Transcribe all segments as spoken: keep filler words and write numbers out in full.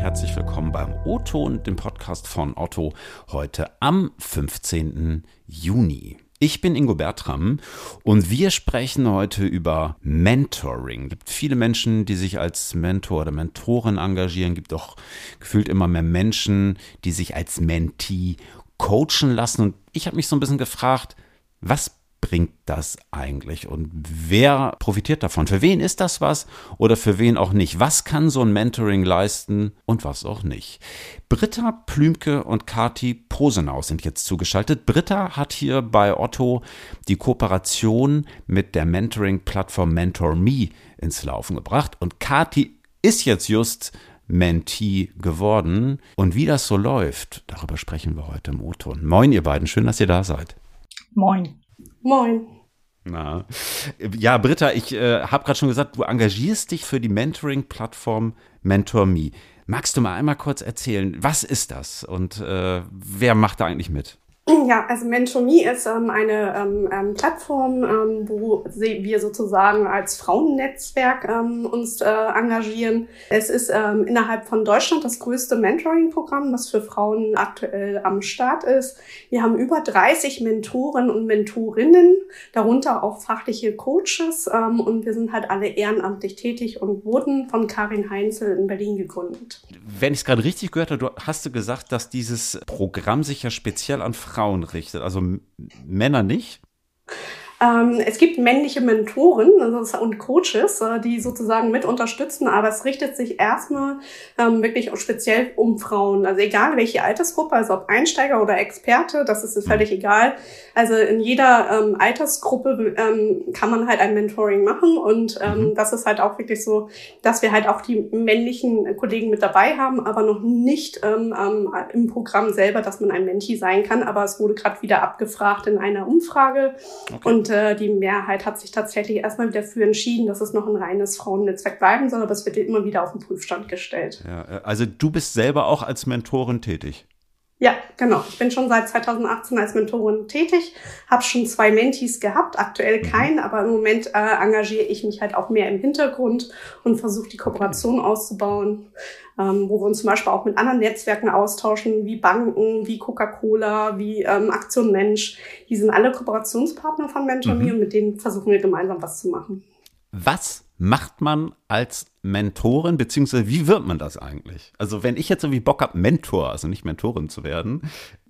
herzlich willkommen beim O-Ton, dem Podcast von Otto, heute am fünfzehnten Juni. Ich bin Ingo Bertram und wir sprechen heute über Mentoring. Es gibt viele Menschen, die sich als Mentor oder Mentorin engagieren. Es gibt auch gefühlt immer mehr Menschen, die sich als Mentee coachen lassen. Und ich habe mich so ein bisschen gefragt, was bringt das eigentlich und wer profitiert davon? Für wen ist das was oder für wen auch nicht? Was kann so ein Mentoring leisten und was auch nicht? Britta Plümke und Kati Posenau sind jetzt zugeschaltet. Britta hat hier bei Otto die Kooperation mit der Mentoring-Plattform Mentor Punkt me ins Laufen gebracht und Kati ist jetzt just Mentee geworden. Und wie das so läuft, darüber sprechen wir heute im O-Ton. Moin ihr beiden, schön, dass ihr da seid. Moin. Moin. Na. Ja, Britta, ich äh, habe gerade schon gesagt, du engagierst dich für die Mentoring-Plattform Mentor Punkt me. Magst du mal einmal kurz erzählen, was ist das und äh, wer macht da eigentlich mit? Ja, also Mentor Punkt me ist ähm, eine ähm, Plattform, ähm, wo wir sozusagen als Frauennetzwerk ähm, uns äh, engagieren. Es ist ähm, innerhalb von Deutschland das größte Mentoring-Programm, was für Frauen aktuell am Start ist. Wir haben über dreißig Mentoren und Mentorinnen, darunter auch fachliche Coaches. Ähm, und wir sind halt alle ehrenamtlich tätig und wurden von Karin Heinzel in Berlin gegründet. Wenn ich es gerade richtig gehört habe, hast du gesagt, dass dieses Programm sich ja speziell an Frauen richtet, also Männer nicht? Ähm, es gibt männliche Mentoren und Coaches, die sozusagen mit unterstützen, aber es richtet sich erstmal ähm, wirklich auch speziell um Frauen. Also egal welche Altersgruppe, also ob Einsteiger oder Experte, das ist völlig egal. Also in jeder ähm, Altersgruppe ähm, kann man halt ein Mentoring machen und ähm, mhm. das ist halt auch wirklich so, dass wir halt auch die männlichen Kollegen mit dabei haben, aber noch nicht ähm, ähm, im Programm selber, dass man ein Mentee sein kann. Aber es wurde gerade wieder abgefragt in einer Umfrage, okay. und die Mehrheit hat sich tatsächlich erstmal dafür entschieden, dass es noch ein reines Frauennetzwerk bleiben soll, aber es wird immer wieder auf den Prüfstand gestellt. Ja, also du bist selber auch als Mentorin tätig? Ja, genau. Ich bin schon seit zweitausendachtzehn als Mentorin tätig, habe schon zwei Mentees gehabt, aktuell keinen, aber im Moment äh, engagiere ich mich halt auch mehr im Hintergrund und versuche die Kooperation okay. auszubauen, ähm, wo wir uns zum Beispiel auch mit anderen Netzwerken austauschen, wie Banken, wie Coca-Cola, wie ähm, Aktion Mensch. Die sind alle Kooperationspartner von Mentor Punkt me mhm. und mit denen versuchen wir gemeinsam was zu machen. Was macht man als Mentorin, beziehungsweise wie wird man das eigentlich? Also wenn ich jetzt irgendwie Bock habe, Mentor, also nicht Mentorin zu werden,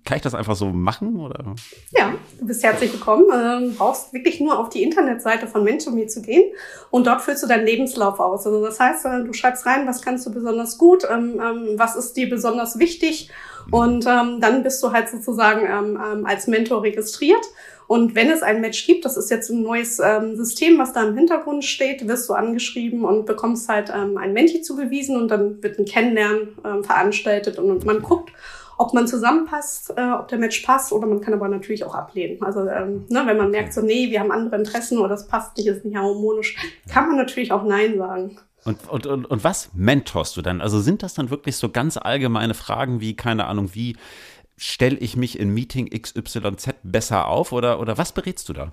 kann ich das einfach so machen, oder? Ja, du bist herzlich willkommen. Du brauchst wirklich nur auf die Internetseite von Mentor Punkt me zu gehen und dort füllst du deinen Lebenslauf aus. Also das heißt, du schreibst rein, was kannst du besonders gut, was ist dir besonders wichtig und dann bist du halt sozusagen als Mentor registriert. Und wenn es ein Match gibt, das ist jetzt ein neues ähm, System, was da im Hintergrund steht, wirst du angeschrieben und bekommst halt ähm, ein Mentee zugewiesen und dann wird ein Kennenlernen ähm, veranstaltet und, und man guckt, ob man zusammenpasst, äh, ob der Match passt oder man kann aber natürlich auch ablehnen. Also ähm, ne, wenn man merkt so, nee, wir haben andere Interessen oder das passt nicht, ist nicht harmonisch, kann man natürlich auch Nein sagen. Und, und, und, und was mentorst du dann? Also sind das dann wirklich so ganz allgemeine Fragen wie, keine Ahnung, wie stelle ich mich in Meeting X Y Z besser auf oder, oder was berätst du da?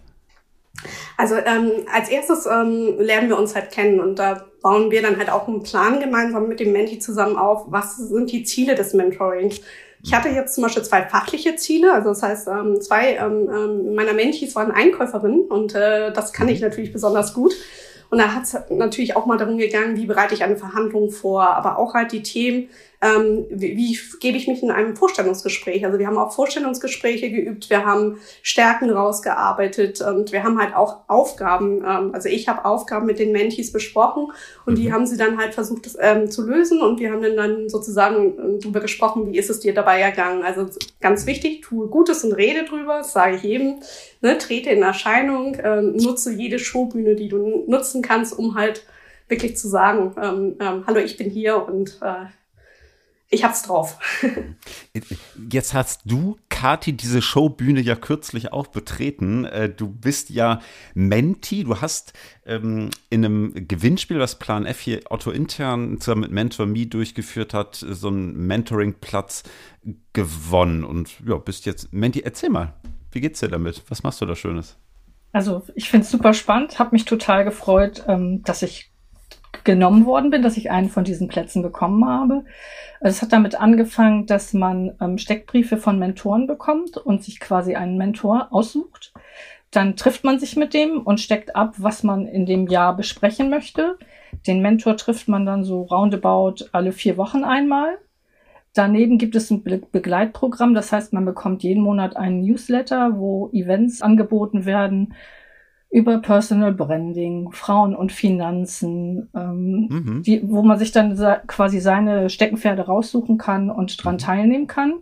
Also ähm, als erstes ähm, lernen wir uns halt kennen und da bauen wir dann halt auch einen Plan gemeinsam mit dem Mentee zusammen auf, was sind die Ziele des Mentorings. Ich hatte jetzt zum Beispiel zwei fachliche Ziele, also das heißt, ähm, zwei ähm, meiner Mentees waren Einkäuferinnen und äh, das kann ich natürlich besonders gut. Und da hat es natürlich auch mal darum gegangen, wie bereite ich eine Verhandlung vor, aber auch halt die Themen, ähm, wie, wie gebe ich mich in einem Vorstellungsgespräch. Also wir haben auch Vorstellungsgespräche geübt, wir haben Stärken rausgearbeitet und wir haben halt auch Aufgaben, ähm, also ich habe Aufgaben mit den Mentees besprochen und die haben sie dann halt versucht das, ähm, zu lösen und wir haben dann, dann sozusagen drüber gesprochen, wie ist es dir dabei ergangen. Also ganz wichtig, tue Gutes und rede drüber, das sage ich jedem, ne, trete in Erscheinung, ähm, nutze jede Showbühne, die du nutzen kannst, um halt wirklich zu sagen, ähm, ähm, hallo, ich bin hier und äh, ich hab's drauf. Jetzt hast du, Kati, diese Showbühne ja kürzlich auch betreten. Du bist ja Mentee, du hast ähm, in einem Gewinnspiel, was Plan F hier Otto intern zusammen mit Mentor Punkt me durchgeführt hat, so einen Mentoring-Platz gewonnen und ja, bist jetzt Mentee. Erzähl mal, wie geht's dir damit? Was machst du da Schönes? Also ich finde es super spannend, habe mich total gefreut, ähm, dass ich genommen worden bin, dass ich einen von diesen Plätzen bekommen habe. Es hat damit angefangen, dass man ähm, Steckbriefe von Mentoren bekommt und sich quasi einen Mentor aussucht. Dann trifft man sich mit dem und steckt ab, was man in dem Jahr besprechen möchte. Den Mentor trifft man dann so roundabout alle vier Wochen einmal. Daneben gibt es ein Be- Begleitprogramm, das heißt, man bekommt jeden Monat einen Newsletter, wo Events angeboten werden über Personal Branding, Frauen und Finanzen, ähm, mhm. die, wo man sich dann sa- quasi seine Steckenpferde raussuchen kann und dran teilnehmen kann.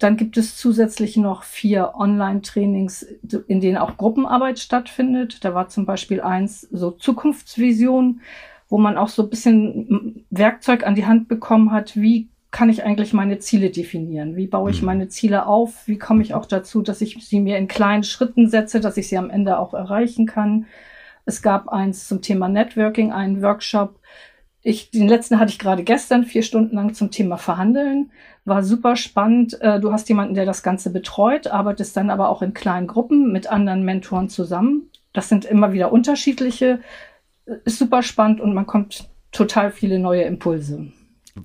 Dann gibt es zusätzlich noch vier Online-Trainings, in denen auch Gruppenarbeit stattfindet. Da war zum Beispiel eins so Zukunftsvision, wo man auch so ein bisschen Werkzeug an die Hand bekommen hat, wie kann ich eigentlich meine Ziele definieren? Wie baue ich meine Ziele auf? Wie komme ich auch dazu, dass ich sie mir in kleinen Schritten setze, dass ich sie am Ende auch erreichen kann? Es gab eins zum Thema Networking, einen Workshop. Ich, den letzten hatte ich gerade gestern, vier Stunden lang zum Thema Verhandeln. War super spannend. Du hast jemanden, der das Ganze betreut, arbeitest dann aber auch in kleinen Gruppen mit anderen Mentoren zusammen. Das sind immer wieder unterschiedliche. Ist super spannend und man kommt total viele neue Impulse.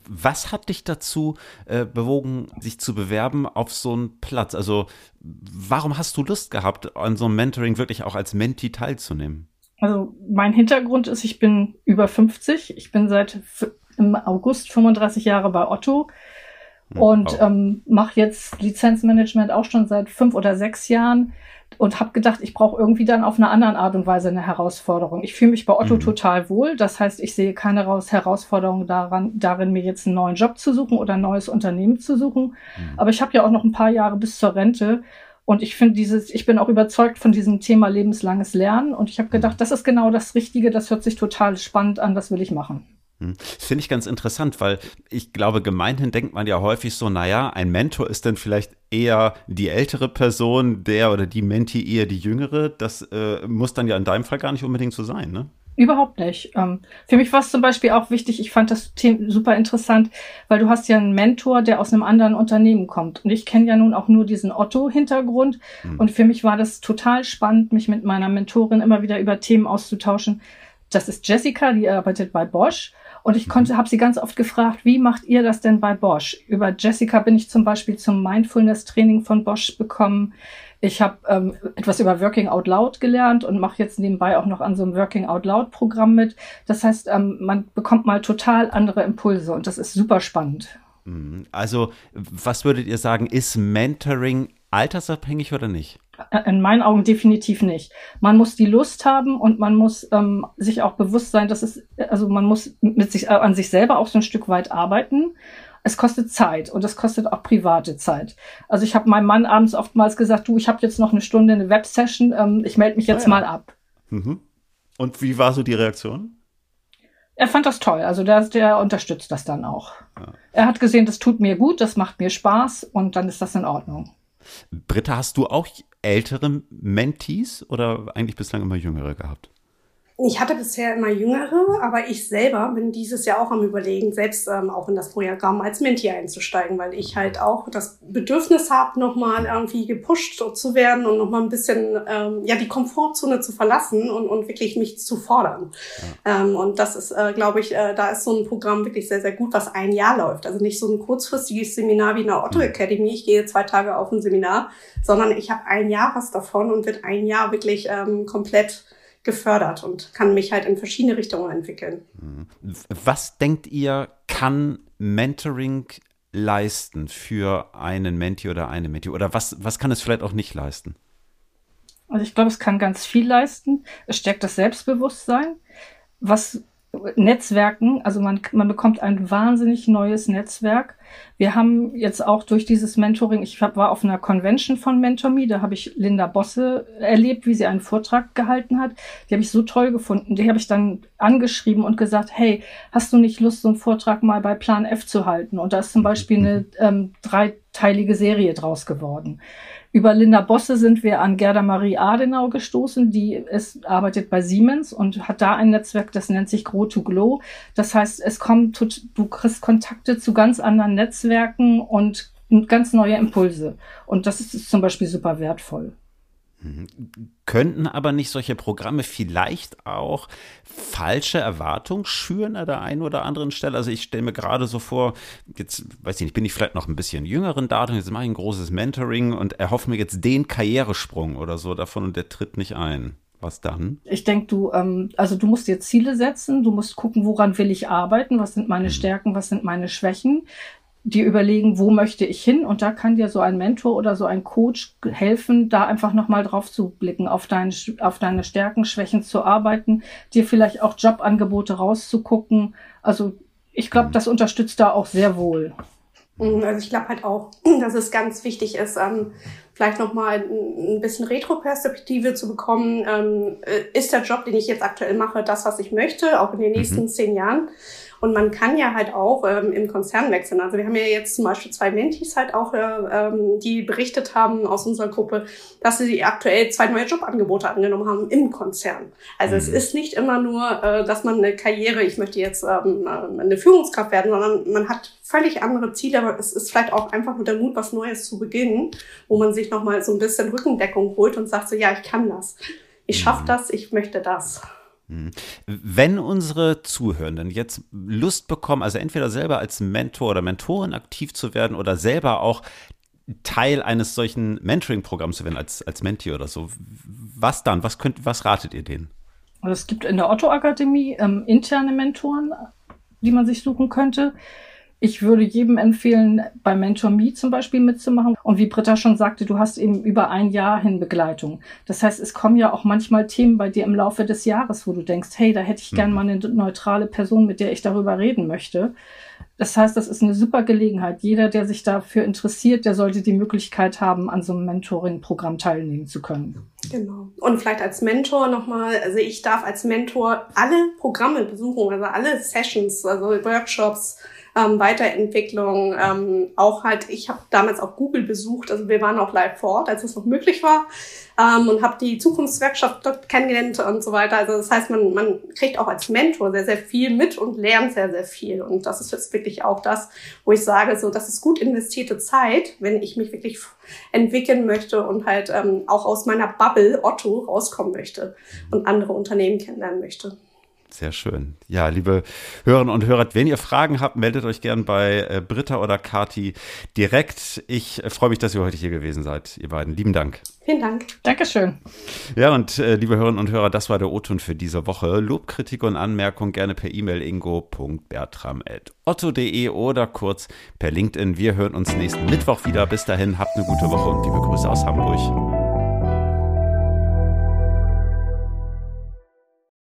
Was hat dich dazu äh, bewogen, sich zu bewerben auf so einen Platz? Also warum hast du Lust gehabt, an so einem Mentoring wirklich auch als Mentee teilzunehmen? Also mein Hintergrund ist, ich bin über fünfzig. Ich bin seit f- im August fünfunddreißig Jahre bei Otto und wow. ähm, mache jetzt Lizenzmanagement auch schon seit fünf oder sechs Jahren und habe gedacht, ich brauche irgendwie dann auf eine andere Art und Weise eine Herausforderung. Ich fühle mich bei Otto mhm. total wohl. Das heißt, ich sehe keine Herausforderung daran, darin, mir jetzt einen neuen Job zu suchen oder ein neues Unternehmen zu suchen. Mhm. Aber ich habe ja auch noch ein paar Jahre bis zur Rente. Und ich finde dieses, ich bin auch überzeugt von diesem Thema lebenslanges Lernen. Und ich habe gedacht, das ist genau das Richtige. Das hört sich total spannend an. Das will ich machen. Das finde ich ganz interessant, weil ich glaube, gemeinhin denkt man ja häufig so, naja, ein Mentor ist dann vielleicht eher die ältere Person, der oder die Mentee eher die jüngere. Das äh, muss dann ja in deinem Fall gar nicht unbedingt so sein, ne? Überhaupt nicht. Ähm, für mich war es zum Beispiel auch wichtig, ich fand das Thema super interessant, weil du hast ja einen Mentor, der aus einem anderen Unternehmen kommt. Und ich kenne ja nun auch nur diesen Otto-Hintergrund. Hm. Und für mich war das total spannend, mich mit meiner Mentorin immer wieder über Themen auszutauschen. Das ist Jessica, die arbeitet bei Bosch. Und ich konnte, habe sie ganz oft gefragt, wie macht ihr das denn bei Bosch? Über Jessica bin ich zum Beispiel zum Mindfulness-Training von Bosch gekommen. Ich habe ähm, etwas über Working Out Loud gelernt und mache jetzt nebenbei auch noch an so einem Working Out Loud-Programm mit. Das heißt, ähm, man bekommt mal total andere Impulse und das ist super spannend. Also, was würdet ihr sagen, ist Mentoring altersabhängig oder nicht? In meinen Augen definitiv nicht. Man muss die Lust haben und man muss ähm, sich auch bewusst sein, dass es, also man muss mit sich, äh, an sich selber auch so ein Stück weit arbeiten. Es kostet Zeit und es kostet auch private Zeit. Also ich habe meinem Mann abends oftmals gesagt, du, ich habe jetzt noch eine Stunde eine Websession, ähm, ich melde mich jetzt ja, ja. mal ab. Mhm. Und wie war so die Reaktion? Er fand das toll, also der, der unterstützt das dann auch. Ja. Er hat gesehen, das tut mir gut, das macht mir Spaß und dann ist das in Ordnung. Britta, hast du auch ältere Mentees oder eigentlich bislang immer jüngere gehabt? Ich hatte bisher immer jüngere, aber ich selber bin dieses Jahr auch am Überlegen, selbst ähm, auch in das Programm als Mentee einzusteigen, weil ich halt auch das Bedürfnis habe, nochmal irgendwie gepusht zu werden und nochmal ein bisschen ähm, ja die Komfortzone zu verlassen und, und wirklich mich zu fordern. Ja. Ähm, und das ist, äh, glaube ich, äh, da ist so ein Programm wirklich sehr, sehr gut, was ein Jahr läuft. Also nicht so ein kurzfristiges Seminar wie in der Otto Academy, ich gehe zwei Tage auf ein Seminar, sondern ich habe ein Jahr was davon und wird ein Jahr wirklich ähm, komplett gefördert und kann mich halt in verschiedene Richtungen entwickeln. Was denkt ihr, kann Mentoring leisten für einen Mentee oder eine Mentee? Oder was, was kann es vielleicht auch nicht leisten? Also ich glaube, es kann ganz viel leisten. Es stärkt das Selbstbewusstsein. Was Netzwerken, also man, man bekommt ein wahnsinnig neues Netzwerk. Wir haben jetzt auch durch dieses Mentoring, ich hab, war auf einer Convention von Mentor Punkt me, da habe ich Linda Bosse erlebt, wie sie einen Vortrag gehalten hat. Die habe ich so toll gefunden. Die habe ich dann angeschrieben und gesagt, hey, hast du nicht Lust, so einen Vortrag mal bei Plan F zu halten? Und da ist zum Beispiel eine ähm, dreiteilige Serie draus geworden. Über Linda Bosse sind wir an Gerda Marie Adenau gestoßen, die ist, arbeitet bei Siemens und hat da ein Netzwerk, das nennt sich Grow to Glow. Das heißt, es kommt, du kriegst Kontakte zu ganz anderen Netzwerken und ganz neue Impulse. Und das ist zum Beispiel super wertvoll. Könnten aber nicht solche Programme vielleicht auch falsche Erwartungen schüren an der einen oder anderen Stelle? Also ich stelle mir gerade so vor, jetzt weiß ich nicht, bin ich vielleicht noch ein bisschen jüngeren Datum, jetzt mache ich ein großes Mentoring und erhoffe mir jetzt den Karrieresprung oder so davon und der tritt nicht ein. Was dann? Ich denke, du, ähm, also du musst dir Ziele setzen, du musst gucken, woran will ich arbeiten, was sind meine mhm. Stärken, was sind meine Schwächen. Die überlegen, wo möchte ich hin? Und da kann dir so ein Mentor oder so ein Coach helfen, da einfach nochmal drauf zu blicken, auf deine, auf deine Stärken, Schwächen zu arbeiten, dir vielleicht auch Jobangebote rauszugucken. Also ich glaube, das unterstützt da auch sehr wohl. Also ich glaube halt auch, dass es ganz wichtig ist, vielleicht nochmal ein bisschen Retro-Perspektive zu bekommen. Ist der Job, den ich jetzt aktuell mache, das, was ich möchte, auch in den nächsten mhm. zehn Jahren? Und man kann ja halt auch ähm, im Konzern wechseln. Also wir haben ja jetzt zum Beispiel zwei Mentees halt auch, ähm, die berichtet haben aus unserer Gruppe, dass sie aktuell zwei neue Jobangebote angenommen haben im Konzern. Also mhm. es ist nicht immer nur, äh, dass man eine Karriere, ich möchte jetzt ähm, eine Führungskraft werden, sondern man hat völlig andere Ziele. Aber es ist vielleicht auch einfach nur der Mut, was Neues zu beginnen, wo man sich nochmal so ein bisschen Rückendeckung holt und sagt so, ja, ich kann das. Ich schaffe das, ich möchte das. Wenn unsere Zuhörenden jetzt Lust bekommen, also entweder selber als Mentor oder Mentorin aktiv zu werden oder selber auch Teil eines solchen Mentoring-Programms zu werden, als, als Mentee oder so, was dann? Was könnt, was ratet ihr denen? Also es gibt in der Otto Academy ähm, interne Mentoren, die man sich suchen könnte. Ich würde jedem empfehlen, bei Mentor Punkt me zum Beispiel mitzumachen. Und wie Britta schon sagte, du hast eben über ein Jahr hin Begleitung. Das heißt, es kommen ja auch manchmal Themen bei dir im Laufe des Jahres, wo du denkst, hey, da hätte ich gerne mal eine neutrale Person, mit der ich darüber reden möchte. Das heißt, das ist eine super Gelegenheit. Jeder, der sich dafür interessiert, der sollte die Möglichkeit haben, an so einem Mentoring-Programm teilnehmen zu können. Genau. Und vielleicht als Mentor nochmal, also ich darf als Mentor alle Programme besuchen, also alle Sessions, also Workshops, Ähm, Weiterentwicklung, ähm, auch halt, ich habe damals auch Google besucht, also wir waren auch live vor Ort, als es noch möglich war, ähm, und habe die Zukunftswerkstatt dort kennengelernt und so weiter. Also das heißt, man, man kriegt auch als Mentor sehr, sehr viel mit und lernt sehr, sehr viel. Und das ist jetzt wirklich auch das, wo ich sage, so, das ist gut investierte Zeit, wenn ich mich wirklich entwickeln möchte und halt ähm, auch aus meiner Bubble Otto rauskommen möchte und andere Unternehmen kennenlernen möchte. Sehr schön. Ja, liebe Hörerinnen und Hörer, wenn ihr Fragen habt, meldet euch gern bei Britta oder Kati direkt. Ich freue mich, dass ihr heute hier gewesen seid, ihr beiden. Lieben Dank. Vielen Dank. Dankeschön. Ja, und äh, liebe Hörerinnen und Hörer, das war der O-Ton für diese Woche. Lob, Kritik und Anmerkung gerne per E-Mail ingo punkt bertram at otto punkt de oder kurz per LinkedIn. Wir hören uns nächsten Mittwoch wieder. Bis dahin, habt eine gute Woche und liebe Grüße aus Hamburg.